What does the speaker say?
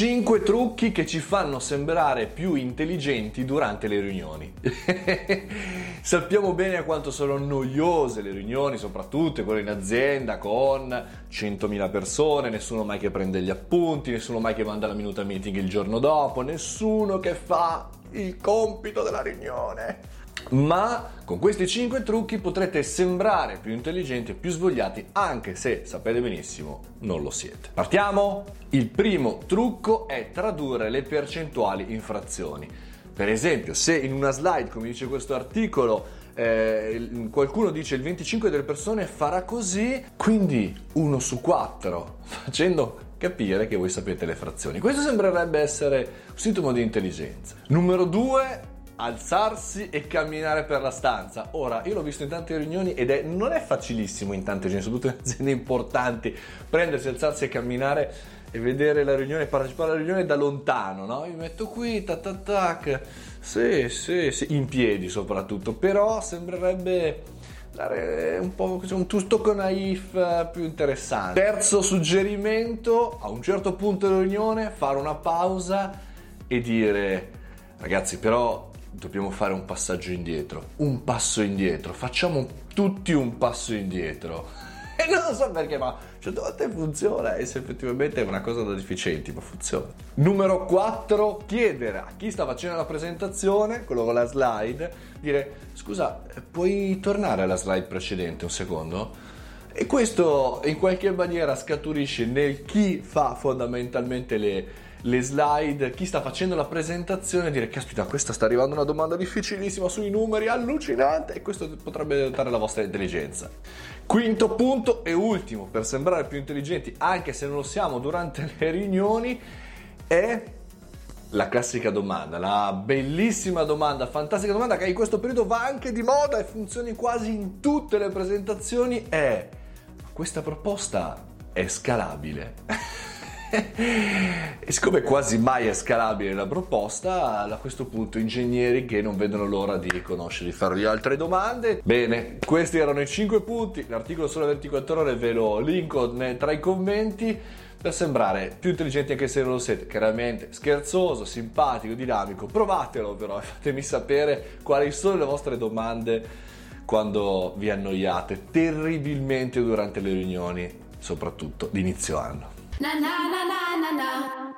5 trucchi che ci fanno sembrare più intelligenti durante le riunioni. Sappiamo bene quanto sono noiose le riunioni, soprattutto quelle in azienda con 100.000 persone, nessuno mai che prende gli appunti, nessuno mai che manda la minuta meeting il giorno dopo, nessuno che fa il compito della riunione. Ma con questi 5 trucchi potrete sembrare più intelligenti e più svogliati, anche se sapete benissimo non lo siete. Partiamo! Il primo trucco è tradurre le percentuali in frazioni. Per esempio, se in una slide, come dice questo articolo, qualcuno dice il 25% delle persone farà così, quindi 1 su 4, facendo capire che voi sapete le frazioni. Questo sembrerebbe essere un sintomo di intelligenza. Numero 2, alzarsi e camminare per la stanza. Ora, io l'ho visto in tante riunioni ed non è facilissimo in tante riunioni, soprattutto in aziende importanti, prendersi, alzarsi e camminare e vedere la riunione, partecipare alla riunione da lontano, no? Io mi metto qui, tac tac tac, sì, in piedi soprattutto, però sembrerebbe un po' un tutto con AIF più interessante. Terzo suggerimento, a un certo punto della riunione fare una pausa e dire: ragazzi, però dobbiamo fare un passaggio indietro, un passo indietro, facciamo tutti un passo indietro. E non lo so perché, ma certe volte funziona, e se effettivamente è una cosa da deficienti, ma funziona. Numero 4, chiedere a chi sta facendo la presentazione, quello con la slide, dire: scusa, puoi tornare alla slide precedente un secondo? E questo in qualche maniera scaturisce nel chi fa fondamentalmente le slide, chi sta facendo la presentazione, dire: caspita, questa sta arrivando una domanda difficilissima sui numeri, allucinante, e questo potrebbe dotare la vostra intelligenza. Quinto punto e ultimo, per sembrare più intelligenti anche se non lo siamo durante le riunioni, è la classica domanda, la bellissima domanda, fantastica domanda che in questo periodo va anche di moda e funziona quasi in tutte le presentazioni, è: questa proposta è scalabile? E siccome quasi mai è scalabile la proposta, a questo punto ingegneri che non vedono l'ora di conoscere, di farvi altre domande. Bene, questi erano i 5 punti, l'articolo solo 24 ore ve lo linko tra i commenti, per sembrare più intelligenti anche se non lo siete. Chiaramente scherzoso, simpatico, dinamico, provatelo però e fatemi sapere quali sono le vostre domande quando vi annoiate terribilmente durante le riunioni, soprattutto d'inizio anno. Na na na na na na.